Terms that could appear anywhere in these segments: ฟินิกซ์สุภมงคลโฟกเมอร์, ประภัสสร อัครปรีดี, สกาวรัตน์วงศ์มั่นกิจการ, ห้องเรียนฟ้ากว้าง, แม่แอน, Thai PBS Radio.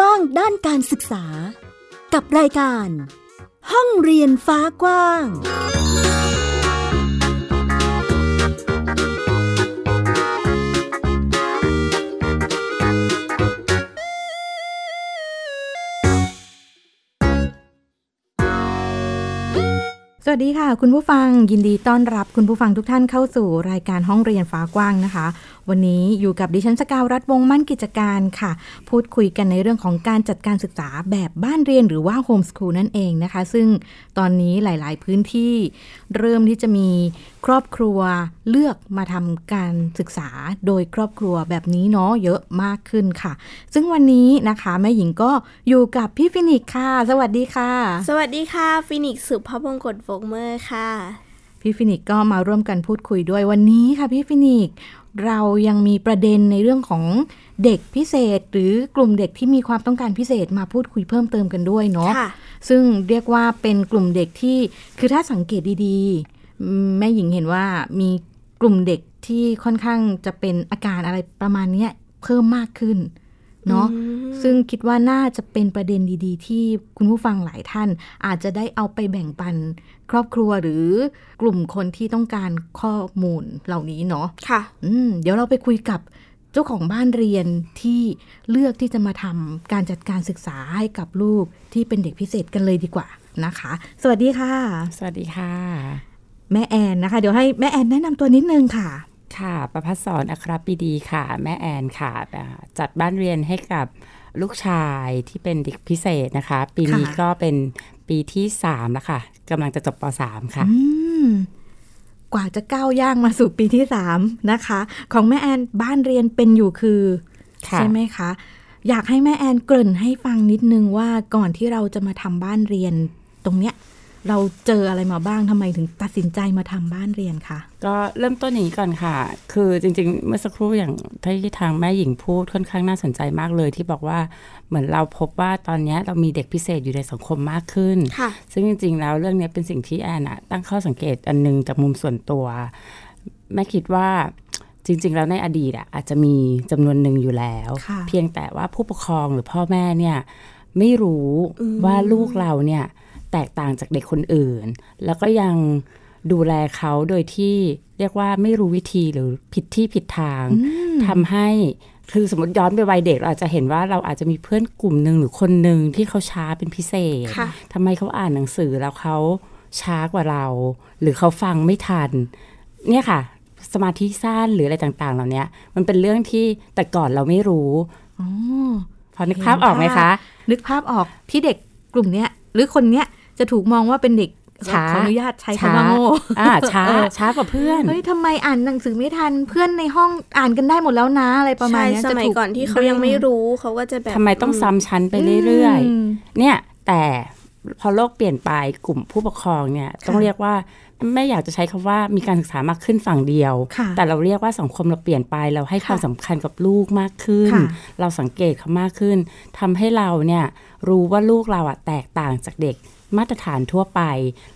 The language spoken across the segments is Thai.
กว้างด้านการศึกษากับรายการห้องเรียนฟ้ากว้างสวัสดีค่ะคุณผู้ฟังยินดีต้อนรับคุณผู้ฟังทุกท่านเข้าสู่รายการห้องเรียนฟ้ากว้างนะคะวันนี้อยู่กับดิฉันสกาวรัตน์วงศ์มั่นกิจการค่ะพูดคุยกันในเรื่องของการจัดการศึกษาแบบบ้านเรียนหรือว่าโฮมสคูลนั่นเองนะคะซึ่งตอนนี้หลายๆพื้นที่เริ่มที่จะมีครอบครัวเลือกมาทำการศึกษาโดยครอบครัวแบบนี้เนาะเยอะมากขึ้นค่ะซึ่งวันนี้นะคะแม่หญิงก็อยู่กับพี่ฟินิกซ์ค่ะสวัสดีค่ะสวัสดีค่ะฟินิกซ์สุภมงคลโฟกเมอร์ค่ะพี่ฟินิกซ์ก็มาร่วมกันพูดคุยด้วยวันนี้ค่ะพี่ฟินิกซ์เรายังมีประเด็นในเรื่องของเด็กพิเศษหรือกลุ่มเด็กที่มีความต้องการพิเศษมาพูดคุยเพิ่มเติมกันด้วยเนาะซึ่งเรียกว่าเป็นกลุ่มเด็กที่คือถ้าสังเกตดีๆแม่หญิงเห็นว่ามีกลุ่มเด็กที่ค่อนข้างจะเป็นอาการอะไรประมาณนี้เพิ่มมากขึ้นเนาะซึ่งคิดว่าน่าจะเป็นประเด็นดีๆที่คุณผู้ฟังหลายท่านอาจจะได้เอาไปแบ่งปันครอบครัวหรือกลุ่มคนที่ต้องการข้อมูลเหล่านี้เนาะค่ะเดี๋ยวเราไปคุยกับเจ้าของบ้านเรียนที่เลือกที่จะมาทำการจัดการศึกษาให้กับลูกที่เป็นเด็กพิเศษกันเลยดีกว่านะคะสวัสดีค่ะสวัสดีค่ะแม่แอนนะคะเดี๋ยวให้แม่แอนแนะนำตัวนิดนึงค่ะค่ะประภัสสร อัครปรีดีค่ะแม่แอนค่ะจัดบ้านเรียนให้กับลูกชายที่เป็นเด็กพิเศษนะคะปีนี้ก็เป็นปีที่3แล้วค่ะกำลังจะจบป.3 ค่ะกว่าจะก้าวย่างมาสู่ปีที่3นะคะของแม่แอนบ้านเรียนเป็นอยู่คือใช่ไหมคะอยากให้แม่แอนเกริ่นให้ฟังนิดนึงว่าก่อนที่เราจะมาทำบ้านเรียนตรงเนี้ยเราเจออะไรมาบ้างทำไมถึงตัดสินใจมาทำบ้านเรียนคะก็เริ่มต้นอย่างนี้ก่อนค่ะคือจริงๆเมื่อสักครู่อย่างที่ทางแม่หญิงพูดค่อนข้างน่าสนใจมากเลยที่บอกว่าเหมือนเราพบว่าตอนนี้เรามีเด็กพิเศษอยู่ในสังคมมากขึ้นซึ่งจริงๆแล้วเรื่องนี้เป็นสิ่งที่แอนน่ะตั้งข้อสังเกตอันนึงจากมุมส่วนตัวแม่คิดว่าจริงๆแล้วในอดีตอ่ะอาจจะมีจำนวนหนึ่งอยู่แล้วเพียงแต่ว่าผู้ปกครองหรือพ่อแม่เนี่ยไม่รู้ว่าลูกเราเนี่ยแตกต่างจากเด็กคนอื่นแล้วก็ยังดูแลเขาโดยที่เรียกว่าไม่รู้วิธีหรือผิดที่ผิดทางทำให้คือสมมติย้อนไปวัยเด็กเราอาจจะเห็นว่าเราอาจจะมีเพื่อนกลุ่มนึงหรือคนนึงที่เขาช้าเป็นพิเศษทำไมเขาอ่านหนังสือแล้วเขาช้ากว่าเราหรือเขาฟังไม่ทันเนี่ยค่ะสมาธิสั้นหรืออะไรต่างๆเหล่านี้มันเป็นเรื่องที่แต่ก่อนเราไม่รู้พอนึกภาพออกไหมคะนึกภาพออกที่เด็กกลุ่มเนี้ยหรือคนเนี้ยจะถูกมองว่าเป็นเด็กช้าขออนุญาตใช้คำว่าโง่ช้า ช้ากว่าเพื่อนเฮ้ยทำไมอ่านหนังสือไม่ทันเพื่อนในห้องอ่านกันได้หมดแล้วนะอะไรประมาณนี้จะถูกสมัยก่อนที่เขายังไม่รู้เขาก็จะแบบทำไมต้องซ้ำชั้นไปเรื่อยๆเนี่ยแต่พอโลกเปลี่ยนไปกลุ่มผู้ปกครองเนี่ยต้องเรียกว่าไม่อยากจะใช้คำว่ามีการศึกษามากขึ้นฝั่งเดียวแต่เราเรียกว่าสังคมเราเปลี่ยนไปเราให้ความสำคัญกับลูกมากขึ้นเราสังเกตเขามากขึ้นทำให้เราเนี่ยรู้ว่าลูกเราอ่ะแตกต่างจากเด็กมาตรฐานทั่วไป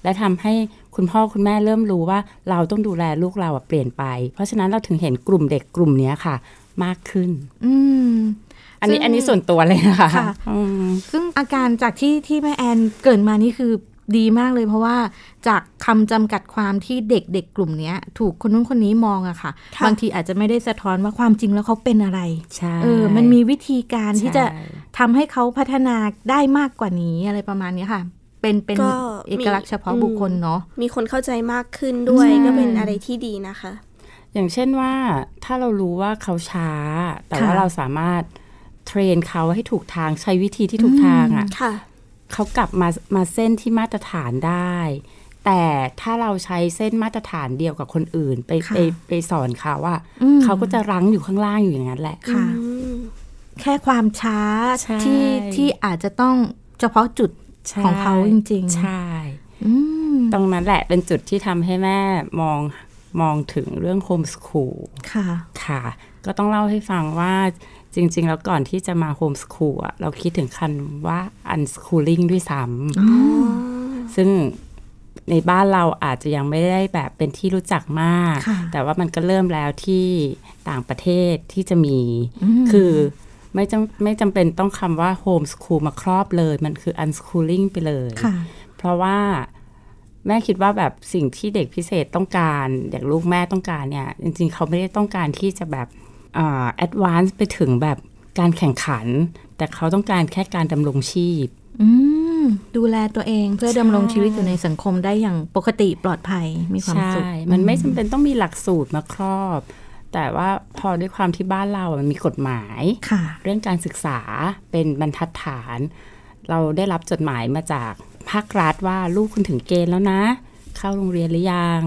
และทำให้คุณพ่อคุณแม่เริ่มรู้ว่าเราต้องดูแลลูกเราเปลี่ยนไปเพราะฉะนั้นเราถึงเห็นกลุ่มเด็กกลุ่มนี้ค่ะมากขึ้นอันนี้ส่วนตัวเลยนะคะซึ่งอาการจากที่แม่แอนเกิดมานี่คือดีมากเลยเพราะว่าจากคำจำกัดความที่เด็กๆกลุ่มนี้ถูกคนนู้นคนนี้มองอะค่ะบางทีอาจจะไม่ได้สะท้อนว่าความจริงแล้วเขาเป็นอะไรมันมีวิธีการที่จะทำให้เขาพัฒนาได้มากกว่านี้อะไรประมาณนี้ค่ะเป็นเอกลักษณ์เฉพาะบุคคลเนาะมีคนเข้าใจมากขึ้นด้วยก็เป็นอะไรที่ดีนะคะอย่างเช่นว่าถ้าเรารู้ว่าเขาช้าแต่ว่าเราสามารถเทรนเขาให้ถูกทางใช้วิธีที่ถูกทางอ่ะเขากลับมาเส้นที่มาตรฐานได้แต่ถ้าเราใช้เส้นมาตรฐานเดียวกับคนอื่นไปสอนเขาว่าเขาก็จะรั้งอยู่ข้างล่างอยู่อย่างนั้นแหละแค่ความช้าที่อาจจะต้องเฉพาะจุดของเขาจริงๆใช่ตรงนั้นแหละเป็นจุดที่ทำให้แม่มองถึงเรื่องโฮมสคูลค่ะก็ต้องเล่าให้ฟังว่าจริงๆแล้วก่อนที่จะมาโฮมสคูลเราคิดถึงขั้นว่าอันสคูลิ่งด้วยซ้ำซึ่งในบ้านเราอาจจะยังไม่ได้แบบเป็นที่รู้จักมากแต่ว่ามันก็เริ่มแล้วที่ต่างประเทศที่จะมีคือ ไม่จำเป็นต้องคำว่าโฮมสคูลมาครอบเลยมันคืออันสคูลลิ่งไปเลยเพราะว่าแม่คิดว่าแบบสิ่งที่เด็กพิเศษต้องการอย่างลูกแม่ต้องการเนี่ยจริงๆเขาไม่ได้ต้องการที่จะแบบแอดวานซ์ไปถึงแบบการแข่งขันแต่เขาต้องการแค่การดำรงชีพดูแลตัวเองเพื่อดำรงชีวิตอยู่ในสังคมได้อย่างปกติปลอดภัยมีความสุขมันไม่จำเป็นต้องมีหลักสูตรมาครอบแต่ว่าพอด้วยความที่บ้านเรามันมีกฎหมายเรื่องการศึกษาเป็นบรรทัดฐานเราได้รับจดหมายมาจากภาครัฐว่าลูกคุณถึงเกณฑ์แล้วนะเข้าโรงเรียนหรือยัง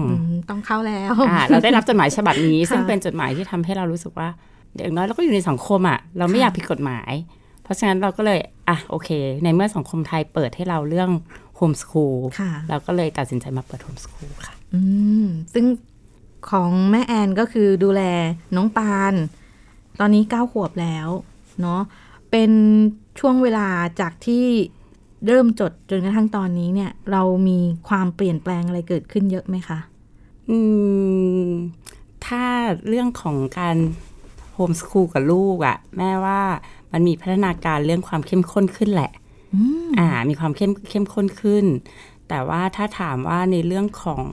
ต้องเข้าแล้วเราได้รับจดหมายฉบับนี้ ซึ่งเป็นจดหมายที่ทำให้เรารู้สึกว่าอย่างน้อยเราก็อยู่ในสังคมอ่ะเราไม่อยากผิดกฎหมายเพราะฉะนั้นเราก็เลยอ่ะโอเคในเมื่อสังคมไทยเปิดให้เราเรื่องโฮมสคูลเราก็เลยตัดสินใจมาเปิดโฮมสคูลค่ะซึ่งของแม่แอนก็คือดูแลน้องปานตอนนี้9ขวบแล้วเนาะเป็นช่วงเวลาจากที่เริ่มจดจนกระทั่งตอนนี้เนี่ยเรามีความเปลี่ยนแปลงอะไรเกิดขึ้นเยอะไหมคะถ้าเรื่องของการโฮมสคูลกับลูกอ่ะแม่ว่ามันมีพัฒนาการเรื่องความเข้มข้นขึ้นแหละมีความเข้มข้นขึ้นแต่ว่าถ้าถามว่าในเรื่องของ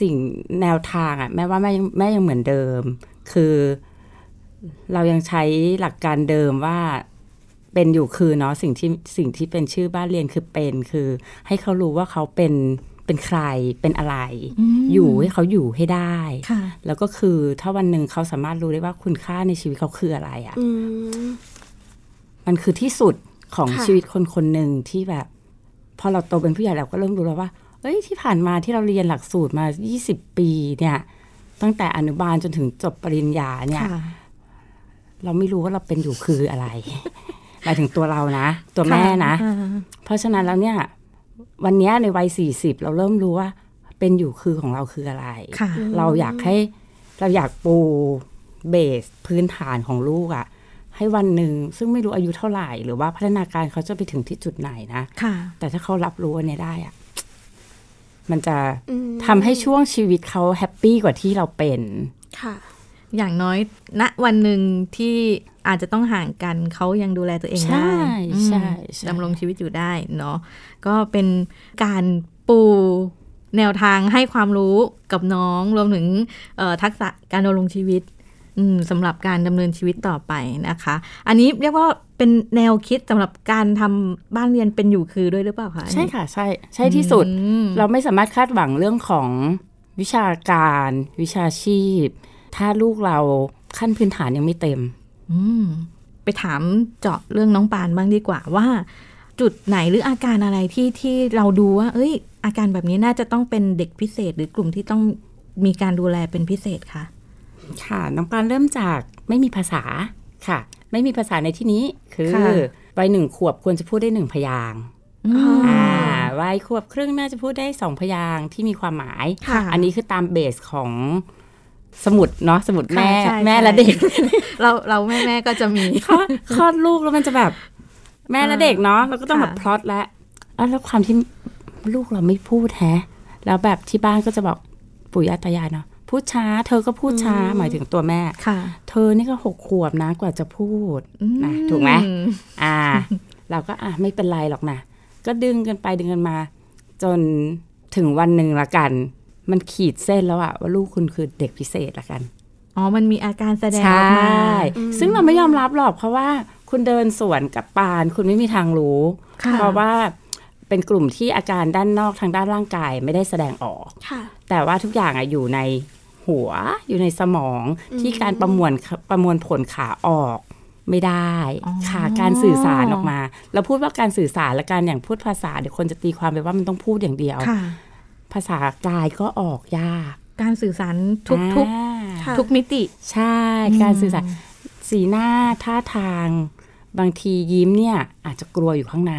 สิ่งแนวทางอ่ะแม่ว่าแม่ยังเหมือนเดิมคือเรายังใช้หลักการเดิมว่าเป็นอยู่คือเนาะสิ่งที่เป็นชื่อบ้านเรียนคือเป็นคือให้เขารู้ว่าเขาเป็นใครเป็นอะไรอยู่ให้เขาอยู่ให้ได้แล้วก็คือถ้าวันหนึ่งเขาสามารถรู้ได้ว่าคุณค่าในชีวิตเขาคืออะไรอ่ะมันคือที่สุดของชีวิตคนคนหนึ่งที่แบบพอเราโตเป็นผู้ใหญ่เราก็เริ่มรู้แล้วว่าเอ้ยที่ผ่านมาที่เราเรียนหลักสูตรมา20ปีเนี่ยตั้งแต่อนุบาลจนถึงจบปริญญาเนี่ยเราไม่รู้ว่าเราเป็นอยู่คืออะไรหมายถึงตัวเรานะตัวแม่นะเพราะฉะนั้นแล้วเนี่ยวันนี้ในวัย40เราเริ่มรู้ว่าเป็นอยู่คือของเราคืออะไรเราอยากปูเบสพื้นฐานของลูกอ่ะให้วันหนึ่งซึ่งไม่รู้อายุเท่าไหร่หรือว่าพัฒนาการเขาจะไปถึงที่จุดไหนนะแต่ถ้าเขารับรู้อันนี้ได้อ่ะมันจะทำให้ช่วงชีวิตเขาแฮปปี้กว่าที่เราเป็นค่ะอย่างน้อยณวันหนึ่งที่อาจจะต้องห่างกันเขายังดูแลตัวเองได้ดำรงชีวิตอยู่ได้เนาะก็เป็นการปูแนวทางให้ความรู้กับน้องรวมถึงทักษะการดำรงชีวิตสำหรับการดำเนินชีวิตต่อไปนะคะอันนี้เรียกว่าเป็นแนวคิดสำหรับการทำบ้านเรียนเป็นอยู่คือด้วยหรือเปล่าคะใช่ค่ะใช่ที่สุดเราไม่สามารถคาดหวังเรื่องของวิชาการวิชาชีพถ้าลูกเราขั้นพื้นฐานยังไม่เต็มไปถามเจาะเรื่องน้องปานบ้างดีกว่าว่าจุดไหนหรืออาการอะไรที่เราดูว่าเอ้ยอาการแบบนี้น่าจะต้องเป็นเด็กพิเศษหรือกลุ่มที่ต้องมีการดูแลเป็นพิเศษค่ะค่ะน้องปานเริ่มจากไม่มีภาษาค่ะไม่มีภาษาในที่นี้คือวัย1ขวบควรจะพูดได้1พยางค์วัยขวบครึ่งน่าจะพูดได้2พยางค์ที่มีความหมายอันนี้คือตามเบสของสมุดเนาะสมุดแม่และเด็ก เราแม่ก็จะมีคลอดลูกแล้วมันจะแบบแม่และเด็กเนาะเราก็ต้องแบบพลอตแล้วความที่ลูกเราไม่พูดแฮะแล้วแบบที่บ้านก็จะบอกปู่ย่าตายายเนาะพูดช้าเธอก็พูดช้าหมายถึงตัวแม่เธอนี่ก็6ขวบนะกว่าจะพูดนะถูกไหมเราก็ไม่เป็นไรหรอกนะก็ดึงกันไปดึงกันมาจนถึงวันหนึ่งละกันมันขีดเส้นแล้วอะว่าลูกคุณคือเด็กพิเศษละกันอ๋อมันมีอาการแสดงออกมาซึ่งเราไม่ยอมรับหรอกเพราะว่าคุณเดินสวนกับปานคุณไม่มีทางรู้เพราะว่าเป็นกลุ่มที่อาการด้านนอกทางด้านร่างกายไม่ได้แสดงออกแต่ว่าทุกอย่างอะอยู่ในหัวอยู่ในสมองที่การประมวลผลขาออกไม่ได้ขาการสื่อสารออกมาเราพูดว่าการสื่อสารละกันอย่างพูดภาษาเดี๋ยวคนจะตีความไปว่ามันต้องพูดอย่างเดียวภาษากายก็ออกยากการสื่อสารทุกมิติใช่การสื่อสารสีหน้าท่าทางบางทียิ้มเนี่ยอาจจะกลัวอยู่ข้างใน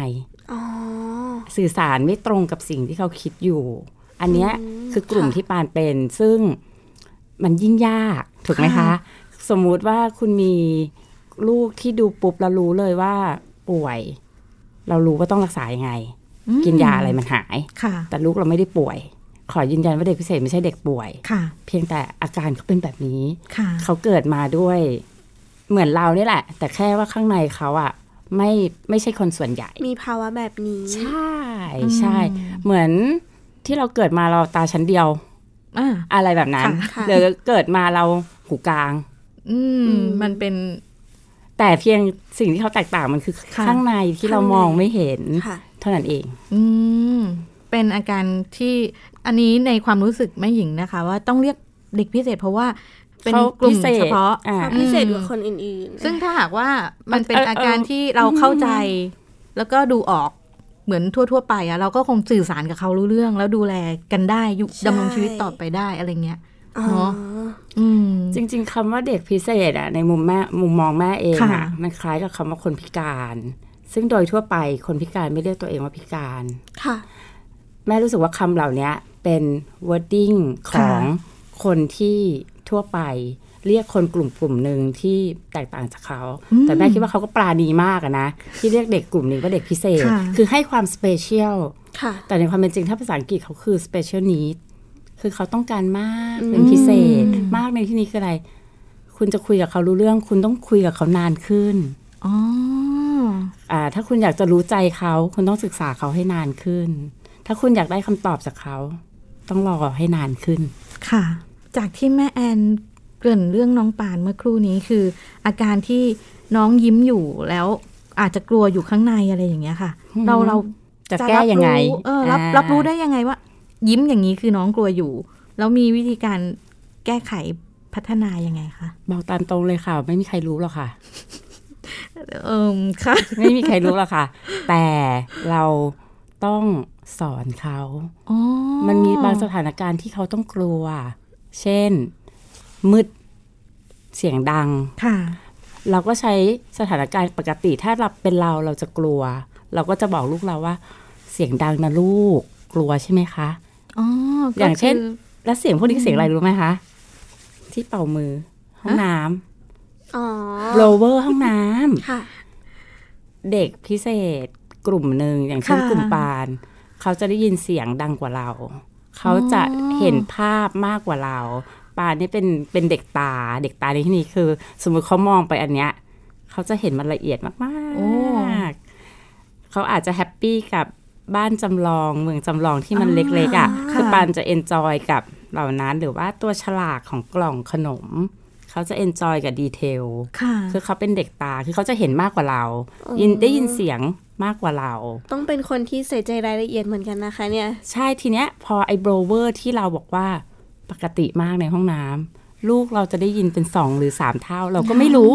สื่อสารไม่ตรงกับสิ่งที่เขาคิดอยู่อันเนี้ยคือกลุ่มที่ปานเป็นซึ่งมันยิ่งยากถูกไหมคะสมมุติว่าคุณมีลูกที่ดูปุ๊บเรารู้เลยว่าป่วยเรารู้ว่าต้องรักษายังไงกินยาอะไรมันหายแต่ลูกเราไม่ได้ป่วยขอยืนยันว่าเด็กพิเศษไม่ใช่เด็กป่วยเพียงแต่อาการเขาเป็นแบบนี้เขาเกิดมาด้วย เหมือนเรานี่แหละแต่แค่ว่าข้างในเขาอ่ะไม่ใช่คนส่วนใหญ่มีภาวะแบบนี้ใช่ใช่เหมือนที่เราเกิดมาเราตาชั้นเดียวอะไรแบบนั้นหรือเกิดมาเราหูกลางมันเป็นแต่เพียงสิ่งที่เขาแตกต่างมันคือข้างในที่เรามองไม่เห็นเท่านั้นเองเป็นอาการที่อันนี้ในความรู้สึกแม่หญิงนะคะว่าต้องเรียกเด็กพิเศษเพราะว่าเป็นกลุ่มเฉพาะพิเศษกว่าคนอื่นๆซึ่งถ้าหากว่ามันเป็นอาการที่เราเข้าใจแล้วก็ดูออกเหมือนทั่วๆไปอะเราก็คงสื่อสารกับเขารู้เรื่องแล้วดูแลกันได้ดำรงชีวิตต่อไปได้อะไรเงี้ยเนาะจริงๆคำว่าเด็กพิเศษอะในมุมมองแม่เองอะมันคล้ายกับคำว่าคนพิการซึ่งโดยทั่วไปคนพิการไม่เรียกตัวเองว่าพิการค่ะแม่รู้สึกว่าคำเหล่านี้เป็น wording ของคนที่ทั่วไปเรียกคนกลุ่มหนึ่งที่แตกต่างจากเขาแต่แม่คิดว่าเขาก็ปราณีมากนะที่เรียกเด็กกลุ่มนี้ว่าเด็กพิเศษคือให้ความ special แต่ในความเป็นจริงถ้าภาษาอังกฤษเขาคือ special need คือเขาต้องการมากเป็นพิเศษมากในที่นี้คืออะไรคุณจะคุยกับเขารู้เรื่องคุณต้องคุยกับเขานานขึ้นถ้าคุณอยากจะรู้ใจเขาคุณต้องศึกษาเขาให้นานขึ้นถ้าคุณอยากได้คำตอบจากเขาต้องรอให้นานขึ้นค่ะจากที่แม่แอนเกริ่นเรื่องน้องปานเมื่อครู่นี้คืออาการที่น้องยิ้มอยู่แล้วอาจจะกลัวอยู่ข้างในอะไรอย่างเงี้ยค่ะเราจะแก้ยังไงรับรู้ได้ยังไงว่ายิ้มอย่างนี้คือน้องกลัวอยู่แล้วมีวิธีการแก้ไขพัฒนายังไงคะบอกตามตรงเลยค่ะไม่มีใครรู้หรอกค่ะค่ะไม่มีใครรู้หรอกค่ะแต่เราต้องสอนเขามันมีบางสถานการณ์ที่เขาต้องกลัวเช่นมืดเสียงดังเราก็ใช้สถานการณ์ปกติถ้าเราเป็นเราจะกลัวเราก็จะบอกลูกเราว่าเสียงดังนะลูกกลัวใช่ไหมคะอย่างเช่นแล้วเสียงพวกนี้เสียงอะไรรู้ไหมคะที่เป่ามือห้องน้ำโรเวอร์ห้องน้ำเด็กพิเศษกลุ่มหนึ่งอย่างเช่นกลุ่มปานเขาจะได้ยินเสียงดังกว่าเราเขาจะเห็นภาพมากกว่าเราปานนี่เป็นเด็กตาในที่นี้คือสมมติเขามองไปอันเนี้ยเขาจะเห็นมันละเอียดมากๆเขาอาจจะแฮปปี้กับบ้านจำลองเมืองจำลองที่มันเล็กๆอ่ะคือปานจะเอนจอยกับเหล่านั้นหรือว่าตัวฉลากของกล่องขนมเขาจะเอนจอยกับดีเทลคือเขาเป็นเด็กตาคือเขาจะเห็นมากกว่าเราได้ยินเสียงมากกว่าเราต้องเป็นคนที่ใส่ใจรายละเอียดเหมือนกันนะคะเนี่ยใช่ทีเนี้ยพอไอ้โบรเวอร์ที่เราบอกว่าปกติมากในห้องน้ำลูกเราจะได้ยินเป็น2หรือ3เท่าเราก็ไม่รู้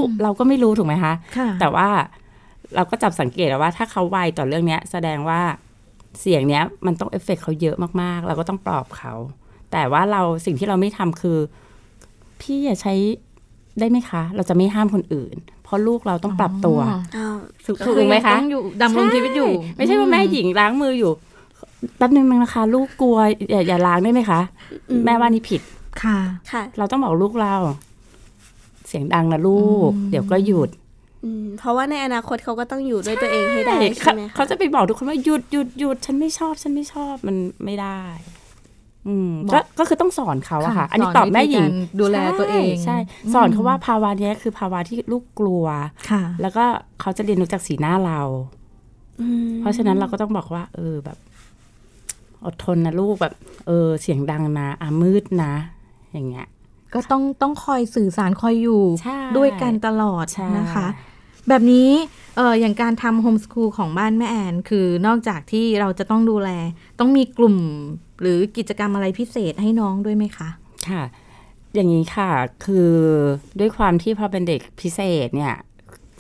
ถูกไหมคะแต่ว่าเราก็จับสังเกตว่าถ้าเขาไวต่อเรื่องเนี้ยแสดงว่าเสียงเนี้ยมันต้องเอฟเฟกต์เขาเยอะมากๆเราก็ต้องปลอบเขาแต่ว่าเราสิ่งที่เราไม่ทำคือพี่อย่าใช้ได้ไหมคะเราจะไม่ห้ามคนอื่นเพราะลูกเราต้องปรับตัวถูกไหมคะดำรงชีวิตอยู่ไม่ใช่ว่าแม่หญิงล้างมืออยู่แป๊บนึงนะคะลูกกลัวอย่าล้างได้ไหมคะแม่ว่านี่ผิดค่ะเราต้องบอกลูกเราเสียงดังนะลูกเดี๋ยวก็หยุดเพราะว่าในอนาคตเขาก็ต้องอยู่ด้วยตัวเองให้ได้ใช่ไหมเขาจะไปบอกทุกคนว่าหยุดฉันไม่ชอบมันไม่ได้ก็คือต้องสอนเขาอะค่ะอันนี้ตอบแม่หญิงดูแลตัวเองใช่สอนเขาว่าภาวะนี้คือภาวะที่ลูกกลัวแล้วก็เขาจะเรียนรู้จากสีหน้าเราเพราะฉะนั้นเราก็ต้องบอกว่าแบบอดทนนะลูกแบบเสียงดังนะมืดนะอย่างเงี้ยก็ต้องคอยสื่อสารคอยอยู่ด้วยกันตลอดนะคะแบบนี้อย่างการทำโฮมสคูลของบ้านแม่แอนคือนอกจากที่เราจะต้องดูแลต้องมีกลุ่มหรือกิจกรรมอะไรพิเศษให้น้องด้วยไหมคะค่ะอย่างนี้ค่ะคือด้วยความที่พอเป็นเด็กพิเศษเนี่ย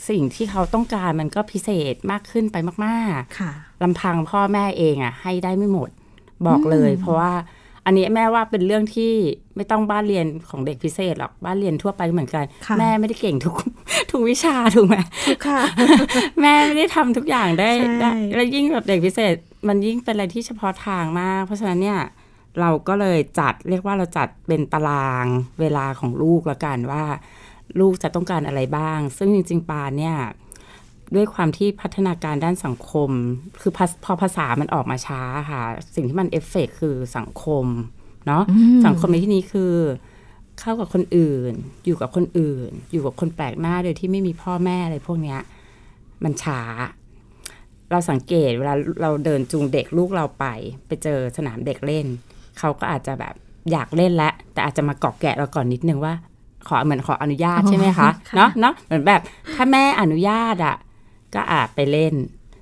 สิ่งที่เขาต้องการมันก็พิเศษมากขึ้นไปมากๆค่ะลำพังพ่อแม่เองอ่ะให้ได้ไม่หมดบอกเลยเพราะว่าอันนี้แม่ว่าเป็นเรื่องที่ไม่ต้องบ้านเรียนของเด็กพิเศษหรอกบ้านเรียนทั่วไปเหมือนกันแม่ไม่ได้เก่งทุกวิชาถูกไหมค่ะ แม่ไม่ได้ทำทุกอย่างได้แล้วยิ่งแบบเด็กพิเศษมันยิ่งเป็นอะไรที่เฉพาะทางมากเพราะฉะนั้นเนี่ยเราก็เลยจัดเรียกว่าเราจัดเป็นตารางเวลาของลูกละกันว่าลูกจะต้องการอะไรบ้างซึ่งจริงๆปานเนี่ยด้วยความที่พัฒนาการด้านสังคมคือพอภาษามันออกมาช้าค่ะสิ่งที่มันเอฟเฟกต์คือสังคมเนาะสังคมในที่นี้คือ เข้ากับคนอื่นอยู่กับคนอื่นอยู่กับคนแปลกหน้าโดยที่ไม่มีพ่อแม่อะไรพวกเนี้ยมันช้าเราสังเกตเวลาเราเดินจูงเด็กลูกเราไปเจอสนามเด็กเล่นเขาก็อาจจะแบบอยากเล่นแล้วแต่อาจจะมาเกาะแกะเราก่อนนิดนึงว่าขออนุญาตใช่ไหมคะเนาะเหมือนแบบถ้าแม่อนุญาตอ่ะก็อาจไปเล่น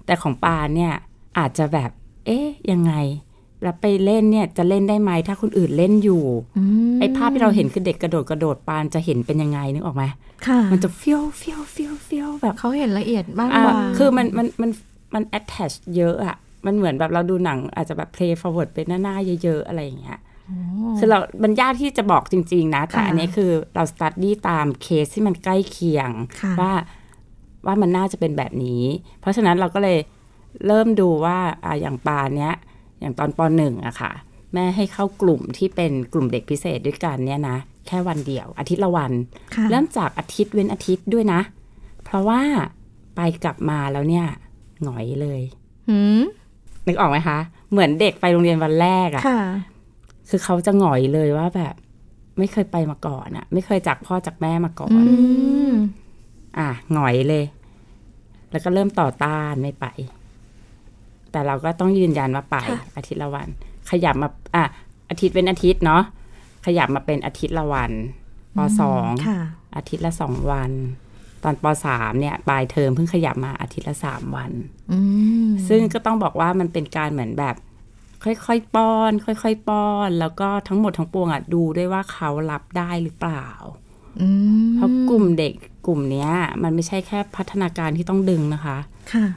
แต่ของปานเนี่ยอาจจะแบบเอ๊ะยังไงแล้วไปเล่นเนี่ยจะเล่นได้ไหมถ้าคนอื่นเล่นอยู่ไอ้ภาพที่เราเห็นคือเด็กกระโดดปานจะเห็นเป็นยังไงนึกออกไหมมันจะเฟี้ยวแบบเขาเห็นละเอียดมากกว่าคือมัน attach เยอะอะมันเหมือนแบบเราดูหนังอาจจะแบบ play forward ไปหน้าๆเยอะๆอะไรอย่างเงี้ยคือเรามันยากที่จะบอกจริงๆนะแต่อันนี้คือเรา study ตามเคสที่มันใกล้เคียงว่ามันน่าจะเป็นแบบนี้เพราะฉะนั้นเราก็เลยเริ่มดูว่าอย่างปานเนี้ยอย่างตอนป.1 อะค่ะแม่ให้เข้ากลุ่มที่เป็นกลุ่มเด็กพิเศษด้วยกันเนี่ยนะแค่วันเดียวอาทิตย์ละวันเริ่มจากอาทิตย์เว้นอาทิตย์ด้วยนะเพราะว่าไปกลับมาแล้วเนี่ยหงอยเลยนึกออกไหมคะเหมือนเด็กไปโรงเรียนวันแรกอะคือเขาจะหงอยเลยว่าแบบไม่เคยไปมาก่อนอะไม่เคยจากพ่อจากแม่มาก่อนหงอยเลยแล้วก็เริ่มต่อต้านไม่ไปแต่เราก็ต้องยืนยันว่าไปอาทิตย์ละวันขยับมาอาทิตย์เป็นอาทิตย์เนาะขยับมาเป็นอาทิตย์ละวันป.2 อาทิตย์ละ2วันตอนป.3 เนี่ยปลายเทอมเพิ่งขยับมาอาทิตย์ละ3วันซึ่งก็ต้องบอกว่ามันเป็นการเหมือนแบบค่อยๆป้อนค่อยๆป้อนแล้วก็ทั้งหมดทั้งปวงอ่ะดูด้วยว่าเขารับได้หรือเปล่าเพราะกลุ่มเด็กกลุ่มนี้มันไม่ใช่แค่พัฒนาการที่ต้องดึงนะคะ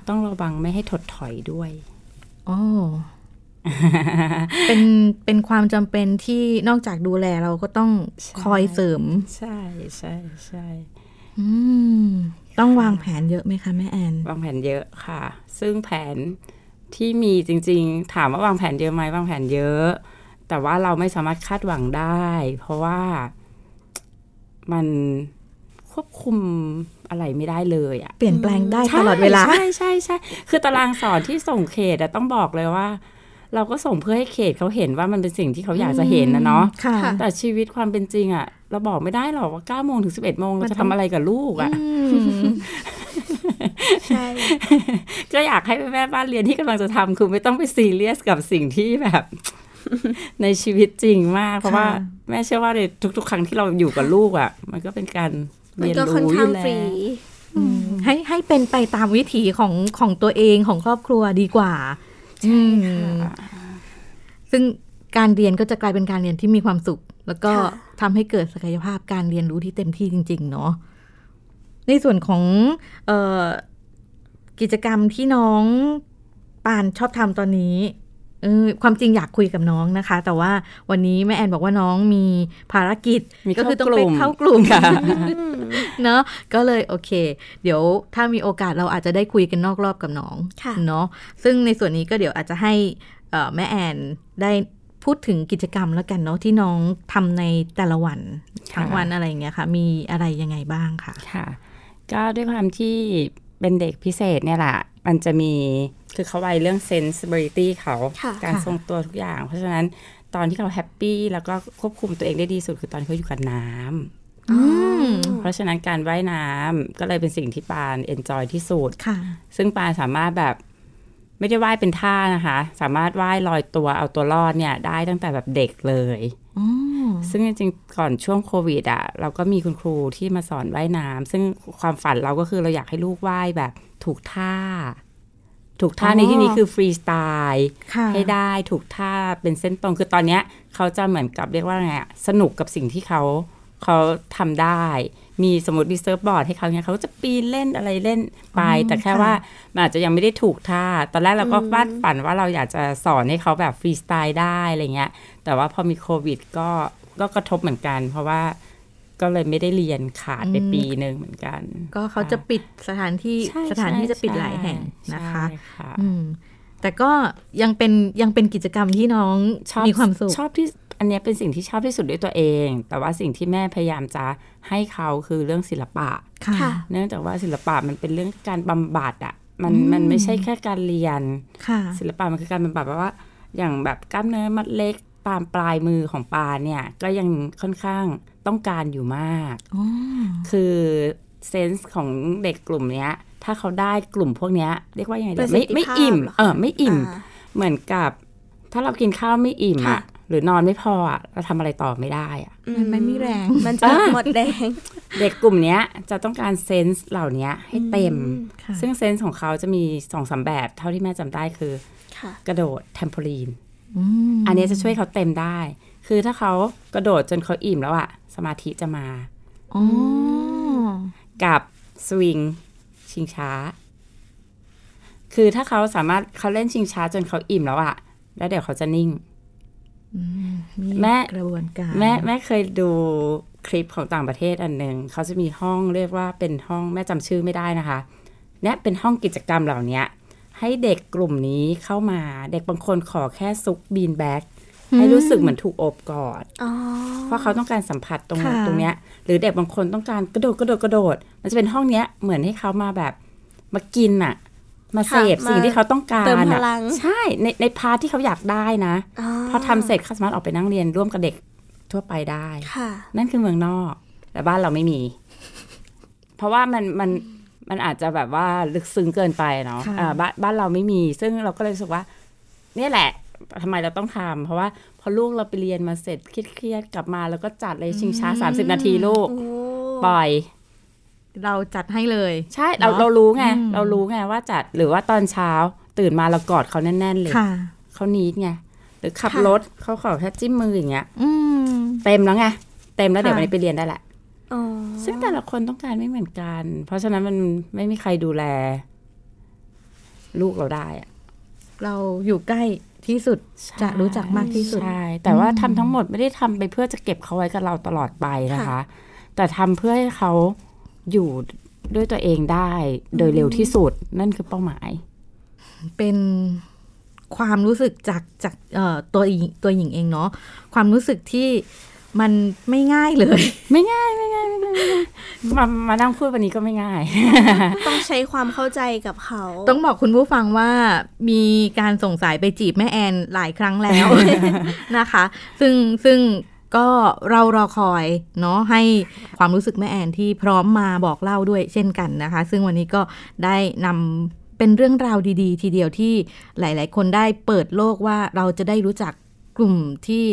ต้องระวังไม่ให้ถดถอยด้วยอ๋อ เป็นความจำเป็นที่นอกจากดูแลเราก็ต้องคอยเสริมใช่ใช่ใช่ต้องวางแผนเยอะไหมคะแม่แอนวางแผนเยอะค่ะซึ่งแผนที่มีจริงๆถามว่าวางแผนเยอะไหมวางแผนเยอะแต่ว่าเราไม่สามารถคาดหวังได้เพราะว่ามันควบคุมอะไรไม่ได้เลยอะเปลี่ยนแปลงได้ตลอดเวลาใช่คือตารางสอนที่ส่งเขตต้องบอกเลยว่าเราก็ส่งเพื่อให้เขตเขาเห็นว่ามันเป็นสิ่งที่เขาอยากจะเห็นนะเนาะแต่ชีวิตความเป็นจริงอะเราบอกไม่ได้หรอกว่า9โมงถึง 11 โมงเราจะทำอะไรกับลูกอะใช่ก็อยากให้แม่บ้านเรียนที่กำลังจะทำคือไม่ต้องไปซีเรียสกับสิ่งที่แบบในชีวิตจริงมากเพราะว่าแม่เชื่อว่าในทุกๆครั้งที่เราอยู่กับลูกอะมันก็เป็นการเรียนรู้อยู่แล้วให้เป็นไปตามวิถีของตัวเองของครอบครัวดีกว่าใช่ค่ะซึ่งการเรียนก็จะกลายเป็นการเรียนที่มีความสุขแล้วก็ทำให้เกิดศักยภาพการเรียนรู้ที่เต็มที่จริงๆเนาะในส่วนของกิจกรรมที่น้องปานชอบทำตอนนี้ความจริงอยากคุยกับน้องนะคะแต่ว่าวันนี้แม่แอนบอกว่าน้องมีภารกิจก็คือต้องไปเข้ากลุ่มเนาะก็เลยโอเคเดี๋ยวถ้ามีโอกาสเราอาจจะได้คุยกันนอกรอบกับน้องเนาะซึ่งในส่วนนี้ก็เดี๋ยวอาจจะให้แม่แอนได้พูดถึงกิจกรรมแล้วกันเนาะที่น้องทำในแต่ละวันทั้งวันอะไรอย่างเงี้ยค่ะมีอะไรยังไงบ้างค่ะค่ะก็ด้วยความที่เป็นเด็กพิเศษเนี่ยแหละมันจะมีคือเขาไวเรื่อง sensibility เขาการทรงตัวทุกอย่างเพราะฉะนั้นตอนที่เขาแฮปปี้แล้วก็ควบคุมตัวเองได้ดีสุดคือตอนเขาอยู่กับน้ำเพราะฉะนั้นการว่ายน้ำก็เลยเป็นสิ่งที่ปาน enjoy ที่สุดซึ่งปานสามารถแบบไม่ได้ว่ายเป็นท่านะคะสามารถว่ายลอยตัวเอาตัวรอดเนี่ยได้ตั้งแต่แบบเด็กเลยซึ่งจริงๆก่อนช่วงโควิดอ่ะเราก็มีคุณครูที่มาสอนว่ายน้ำซึ่งความฝันเราก็คือเราอยากให้ลูกว่ายแบบถูกท่าในที่นี้คือฟรีสไตล์ให้ได้ถูกท่าเป็นเส้นตรงคือตอนเนี้ยเขาจะเหมือนกับเรียกว่าไงสนุกกับสิ่งที่เขาทำได้มีสมมติเซิร์ฟบอร์ดให้เขาเนี่ยเขาจะปีนเล่นอะไรเล่นไปแต่แค่ว่ามันอาจจะยังไม่ได้ถูกท่าตอนแรกเราก็วาดฝันว่าเราอยากจะสอนให้เขาแบบฟรีสไตล์ได้อะไรเงี้ยแต่ว่าพอมีโควิดก็กระทบเหมือนกันเพราะว่าก็เลยไม่ได้เรียนขาดไปปีนึงเหมือนกันก็เขาจะปิดสถานที่จะปิดหลายแห่งนะคะแต่ก็ยังเป็นกิจกรรมที่น้องมีความสุขชอบที่อันนี้เป็นสิ่งที่ชอบที่สุดด้วยตัวเองแต่ว่าสิ่งที่แม่พยายามจะให้เขาคือเรื่องศิลปะเนื่องจากว่าศิลปะมันเป็นเรื่องการบำบัดอ่ะมันไม่ใช่แค่การเรียนศิลปะมันคือการบำบัดเพราะว่าอย่างแบบกล้ามเนื้อมัดเล็กตามปลายมือของปลาเนี่ยก็ยังค่อนข้าง ต้องการอยู่มากคือเซนส์ของเด็กกลุ่มเนี้ยถ้าเขาได้กลุ่มพวกเนี้ยเรียกว่ายังไงไม่อิ่มไม่อิ่มเหมือนกับถ้าเรากินข้าวไม่อิ่มอะหรือนอนไม่พออะเราทำอะไรต่อไม่ได้อะมันไม่แรงมันจะหมดแรงเด็กกลุ่มนี้จะต้องการเซนส์เหล่านี้ให้เต็มซึ่งเซนส์ของเขาจะมี 2-3 แบบเท่าที่แม่จำได้คือกระโดดแทมโพลีนอันนี้จะช่วยเขาเต็มได้คือถ้าเขากระโดดจนเขาอิ่มแล้วอะสมาธิจะมากับสวิงชิงช้าคือถ้าเขาสามารถเขาเล่นชิงช้าจนเขาอิ่มแล้วอะแล้วเดี๋ยวเขาจะนิ่งแม่เคยดูคลิปของต่างประเทศอันหนึ่งเขาจะมีห้องเรียกว่าเป็นห้องแม่จำชื่อไม่ได้นะคะเนี่ยเป็นห้องกิจกรรมเหล่านี้ให้เด็กกลุ่มนี้เข้ามาเด็กบางคนขอแค่ซุกบีนแบ็กให้รู้สึกเหมือนถูกโอบกอดเพราะเขาต้องการสัมผัสตรงเนี้ยหรือเด็กบางคนต้องการกระโดดมันจะเป็นห้องเนี้ยเหมือนให้เขามาแบบมากินอ่ะมาเสพสิ่งที่เขาต้องการอ่ะใช่ในพาร์ทที่เขาอยากได้นะพอทำเสร็จเขาสามารถออกไปนั่งเรียนร่วมกับเด็กทั่วไปได้นั่นคือเมืองนอกแต่บ้านเราไม่มีเพราะว่ามันอาจจะแบบว่าลึกซึ้งเกินไปเนาะบ้านเราไม่มีซึ่งเราก็เลยรู้สึกว่านี่แหละทำไมเราต้องทำเพราะว่าพอลูกเราไปเรียนมาเสร็จเครียดกลับมาแล้วก็จัดเลยชิงช้า30 นาทีลูกปล่อยเราจัดให้เลยใช่เรารู้ไงเรารู้ไงว่าจัดหรือว่าตอนเช้าตื่นมาเรากอดเขาแน่นๆเลยเขานีดไงหรือขับรถเขาขอแค่จิ้มมืออย่างเงี้ยเต็มแล้วไงเต็มแล้วเดี๋ยววันนี้ไปเรียนได้แหละซึ่งแต่ละคนต้องการไม่เหมือนกันเพราะฉะนั้นมันไม่มีใครดูแลลูกเราได้อะเราอยู่ใกล้ที่สุดจะรู้จักมากที่สุดใช่แต่ว่าทำทั้งหมดไม่ได้ทำไปเพื่อจะเก็บเขาไว้กับเราตลอดไปนะคะแต่ทำเพื่อให้เขาอยู่ด้วยตัวเองได้โดยเร็วที่สุดนั่นคือเป้าหมายเป็นความรู้สึกจากตัวหญิงเองเนาะความรู้สึกที่มันไม่ง่ายเลยไม่ง่าย มานั่งพูดวันนี้ก็ไม่ง่ายต้องใช้ความเข้าใจกับเขาต้องบอกคุณผู้ฟังว่ามีการส่งสายไปจีบแม่แอนหลายครั้งแล้ว นะคะซึ่งก็เรารอคอยเนาะให้ความรู้สึกแม่แอนที่พร้อมมาบอกเล่าด้วยเช่นกันนะคะซึ่งวันนี้ก็ได้นำเป็นเรื่องราวดีๆทีเดียวที่หลายๆคนได้เปิดโลกว่าเราจะได้รู้จักกลุ่มที่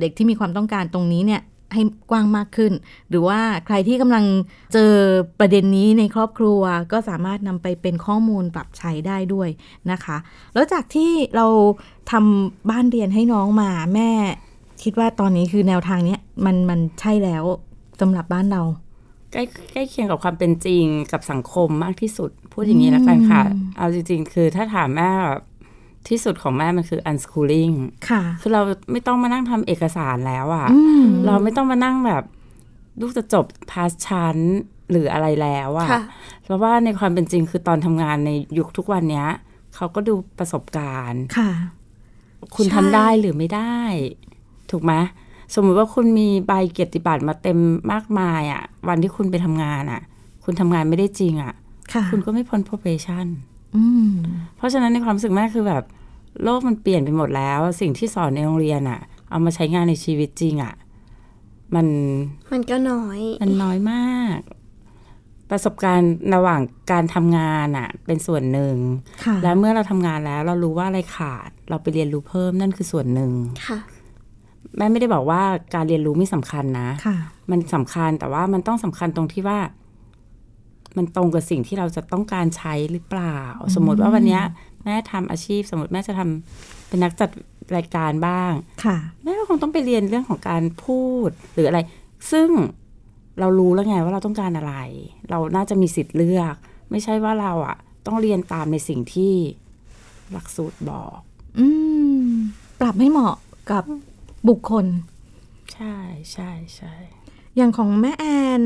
เด็กที่มีความต้องการตรงนี้เนี่ยให้กว้างมากขึ้นหรือว่าใครที่กำลังเจอประเด็นนี้ในครอบครัวก็สามารถนำไปเป็นข้อมูลปรับใช้ได้ด้วยนะคะแล้วจากที่เราทำบ้านเรียนให้น้องมาแม่คิดว่าตอนนี้คือแนวทางนี้มันใช่แล้วสำหรับบ้านเราใกล้เคียงกับความเป็นจริงกับสังคมมากที่สุดพูดอย่างนี้แล้วกันค่ะเอาจริงๆคือถ้าถามแม่ที่สุดของแม่มันคือ unschooling ค่ะคือเราไม่ต้องมานั่งทำเอกสารแล้วอ่ะเราไม่ต้องมานั่งแบบลูกจะจบ pass ชั้นหรืออะไรแล้วอ่ะเพราะว่าในความเป็นจริงคือตอนทำงานในยุคทุกวันเนี้ยเขาก็ดูประสบการณ์ค่ะคุณทำได้หรือไม่ได้ถูกไหมสมมติว่าคุณมีใบเกียรติบัตรมาเต็มมากมายอ่ะวันที่คุณไปทำงานอ่ะคุณทำงานไม่ได้จริงอ่ะคุณก็ไม่พ้น probation เพราะฉะนั้นในความรู้สึกแม่คือแบบโลกมันเปลี่ยนไปหมดแล้วสิ่งที่สอนในโรงเรียนอ่ะเอามาใช้งานในชีวิตจริงอ่ะมันก็น้อยมันน้อยมากประสบการณ์ระหว่างการทำงานอ่ะเป็นส่วนหนึ่งแล้วเมื่อเราทำงานแล้วเรารู้ว่าอะไรขาดเราไปเรียนรู้เพิ่มนั่นคือส่วนหนึ่งแม่ไม่ได้บอกว่าการเรียนรู้ไม่สำคัญนะมันสำคัญแต่ว่ามันต้องสำคัญตรงที่ว่ามันตรงกับสิ่งที่เราจะต้องการใช้หรือเปล่าสมมติว่าวันนี้แม่ทำอาชีพสมมติแม่จะทำเป็นนักจัดรายการบ้างแม่ก็คงต้องไปเรียนเรื่องของการพูดหรืออะไรซึ่งเรารู้แล้วไงว่าเราต้องการอะไรเราน่าจะมีสิทธิ์เลือกไม่ใช่ว่าเราอ่ะต้องเรียนตามในสิ่งที่หลักสูตรบอกปรับให้เหมาะกับบุคคลใช่ใช่ใช่อย่างของแม่แอน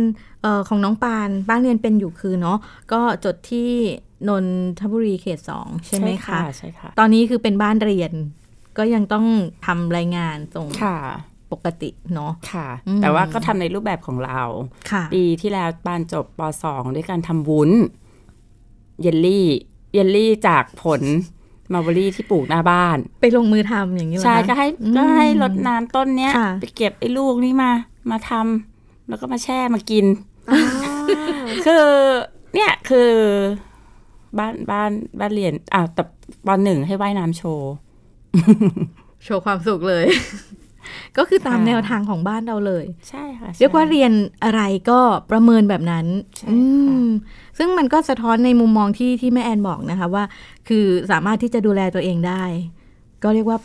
ของน้องปานบ้านเรียนเป็นอยู่คือเนาะก็จดที่นนทบุรีเขต2ใช่ไหมคะใช่ค่ะตอนนี้คือเป็นบ้านเรียนก็ยังต้องทำรายงานส่งปกติเนาะค่ะแต่ว่าก็ทำในรูปแบบของเราปีที่แล้วปานจบป.2 ด้วยการทำวุ้นเยลลี่จากผลมาบอรี่ที่ปลูกหน้าบ้านไปลงมือทำอย่างนี้เลยใช่ก็ให้รดน้ำต้นเนี้ยไปเก็บไอ้ลูกนี่มาทำ แล้วก็มาแช่มากิน คือเนี่ยคือบ้านเรียนอ่ะแต่ป.1ให้ว่ายน้ำโชว์ โชว์ความสุขเลย ก็คือตามแนวทางของบ้านเราเลยใช่ค่ะเรียกว่าเรียนอะไรก็ประเมินแบบนั้นซึ่งมันก็สะท้อนในมุมมองที่แม่แอนบอกนะคะว่าคือสามารถที่จะดูแลตัวเองได้ก็เรียกว่า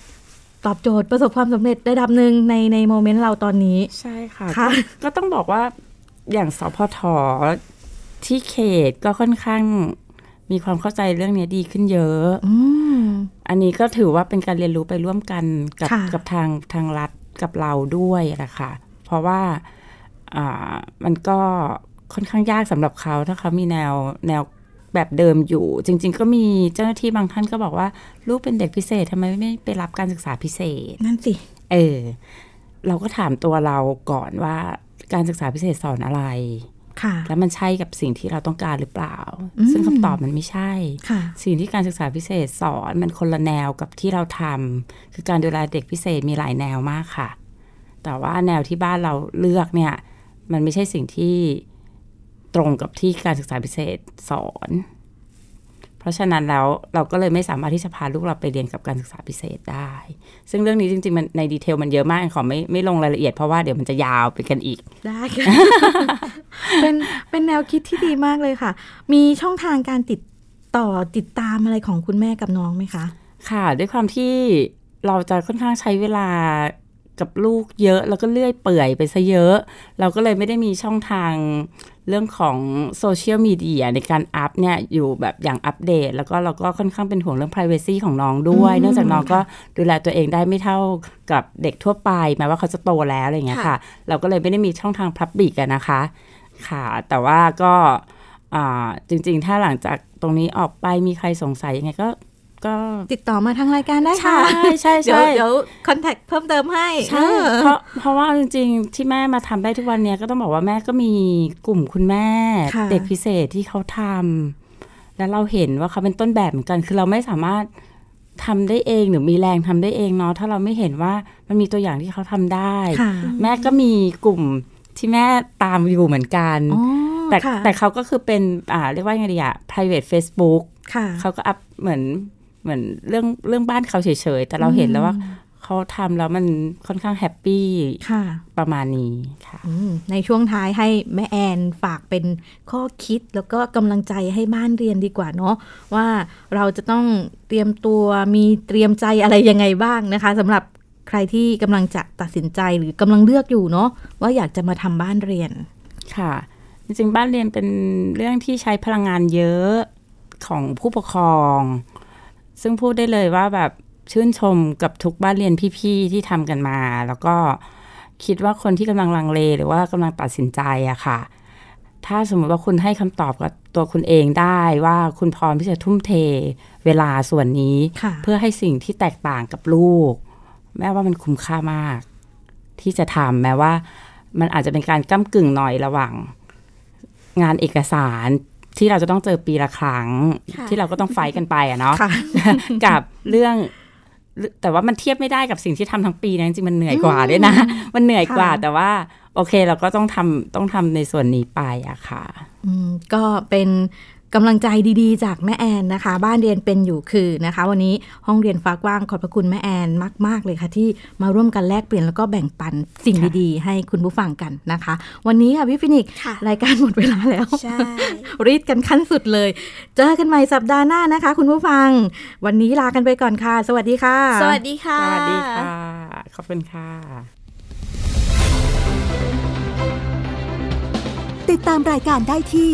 ตอบโจทย์ประสบความสำเร็จได้ระดับหนึ่งในโมเมนต์เราตอนนี้ใช่ค่ะก็ต้องบอกว่าอย่างสพท.ที่เขตก็ค่อนข้างมีความเข้าใจเรื่องนี้ดีขึ้นเยอะอันนี้ก็ถือว่าเป็นการเรียนรู้ไปร่วมกันกับทางรัฐกับเราด้วยนะคะเพราะว่ามันก็ค่อนข้างยากสำหรับเขาถ้าเขามีแนวแบบเดิมอยู่จริงๆก็มีเจ้าหน้าที่บางท่านก็บอกว่าลูกเป็นเด็กพิเศษทำไมไม่ไปรับการศึกษาพิเศษนั่นสิเราก็ถามตัวเราก่อนว่าการศึกษาพิเศษสอนอะไรแล้วมันใช่กับสิ่งที่เราต้องการหรือเปล่าซึ่งคำตอบมันไม่ใช่สิ่งที่การศึกษาพิเศษสอนมันคนละแนวกับที่เราทำคือการดูแลเด็กพิเศษมีหลายแนวมากค่ะแต่ว่าแนวที่บ้านเราเลือกเนี่ยมันไม่ใช่สิ่งที่ตรงกับที่การศึกษาพิเศษสอนเพราะฉะนั้นแล้วเราก็เลยไม่สามารถที่จะพาลูกเราไปเรียนกับการศึกษาพิเศษได้ซึ่งเรื่องนี้จริงๆมันในดีเทลมันเยอะมากขอไม่ลงรายละเอียดเพราะว่าเดี๋ยวมันจะยาวไปกันอีกได้ค่ะ เป็นแนวคิดที่ดีมากเลยค่ะมีช่องทางการติดตามอะไรของคุณแม่กับน้องไหมคะค่ะด้วยความที่เราจะค่อนข้างใช้เวลากับลูกเยอะแล้วก็เลื่อยเปื่อยไปซะเยอะเราก็เลยไม่ได้มีช่องทางเรื่องของโซเชียลมีเดียในการอัพเนี่ยอยู่แบบอย่างอัปเดตแล้วก็เราก็ค่อนข้างเป็นห่วงเรื่อง privacy ของน้องด้วยเนื่องจากน้องก็ดูแลตัวเองได้ไม่เท่ากับเด็กทั่วไปแม้ว่าเขาจะโตแล้วอะไรอย่างเงี้ยค่ะเราก็เลยไม่ได้มีช่องทาง public กันนะคะค่ะแต่ว่าก็จริงๆถ้าหลังจากตรงนี้ออกไปมีใครสงสัยยังไงก็ติดต่อมาทางรายการได้ค่ะใช่ๆเดี๋ยวคอนแทคเพิ่มเติมให้ใช่เพราะว่าจริงๆที่แม่มาทำได้ทุกวันเนี้ยก็ต้องบอกว่าแม่ก็มีกลุ่มคุณแม่เด็กพิเศษที่เขาทำแล้วเราเห็นว่าเขาเป็นต้นแบบเหมือนกันคือเราไม่สามารถทำได้เองหรือมีแรงทำได้เองเนาะถ้าเราไม่เห็นว่ามันมีตัวอย่างที่เขาทำได้แม่ก็มีกลุ่มที่แม่ตามอยู่เหมือนกันแต่เขาก็คือเป็นเรียกว่าไงดีอะ private Facebook เขาก็อัพเหมือนเรื่องบ้านเขาเฉยๆแต่เราเห็นแล้วว่าเขาทำแล้วมันค่อนข้างแฮปปี้ประมาณนี้ค่ะในช่วงท้ายให้แม่แอนฝากเป็นข้อคิดแล้วก็กำลังใจให้บ้านเรียนดีกว่าเนาะว่าเราจะต้องเตรียมตัวมีเตรียมใจอะไรยังไงบ้างนะคะสำหรับใครที่กำลังจะตัดสินใจหรือกำลังเลือกอยู่เนาะว่าอยากจะมาทำบ้านเรียนค่ะจริงๆบ้านเรียนเป็นเรื่องที่ใช้พลังงานเยอะของผู้ปกครองซึ่งพูดได้เลยว่าแบบชื่นชมกับทุกบ้านเรียนพี่ๆที่ทำกันมาแล้วก็คิดว่าคนที่กำลังลังเลหรือว่ากำลังตัดสินใจอะค่ะถ้าสมมติว่าคุณให้คำตอบกับตัวคุณเองได้ว่าคุณพร้อมที่จะทุ่มเทเวลาส่วนนี้เพื่อให้สิ่งที่แตกต่างกับลูกแม้ว่ามันคุ้มค่ามากที่จะทำแม้ว่ามันอาจจะเป็นการก้ำกึ่งหน่อยระหว่างงานเอกสารที่เราจะต้องเจอปีละครั้งที่เราก็ต้องไฟกันไปอะเนาะ กับเรื่องแต่ว่ามันเทียบไม่ได้กับสิ่งที่ทำทั้งปีนะจริงๆมันเหนื่อยกว่าด้วยนะมันเหนื่อยกว่าแต่ว่าโอเคเราก็ต้องทำในส่วนนี้ไปอะค่ะก็เป็นกำลังใจดีๆจากแม่แอนนะคะบ้านเรียนเป็นอยู่คือนะคะวันนี้ห้องเรียนฟ้ากว้างขอบพระคุณแม่แอนมากๆเลยค่ะที่มาร่วมกันแลกเปลี่ยนแล้วก็แบ่งปันสิ่งดีๆให้คุณผู้ฟังกันนะคะวันนี้ค่ะพี่ฟินิกรายการหมดเวลาแล้วใช่ รีดกันขั้นสุดเลยเจอกันใหม่สัปดาห์หน้านะคะคุณผู้ฟังวันนี้ลากันไปก่อนค่ะสวัสดีค่ะสวัสดีค่ะสวัสดีค่ะขอบคุณค่ะติดตามรายการได้ที่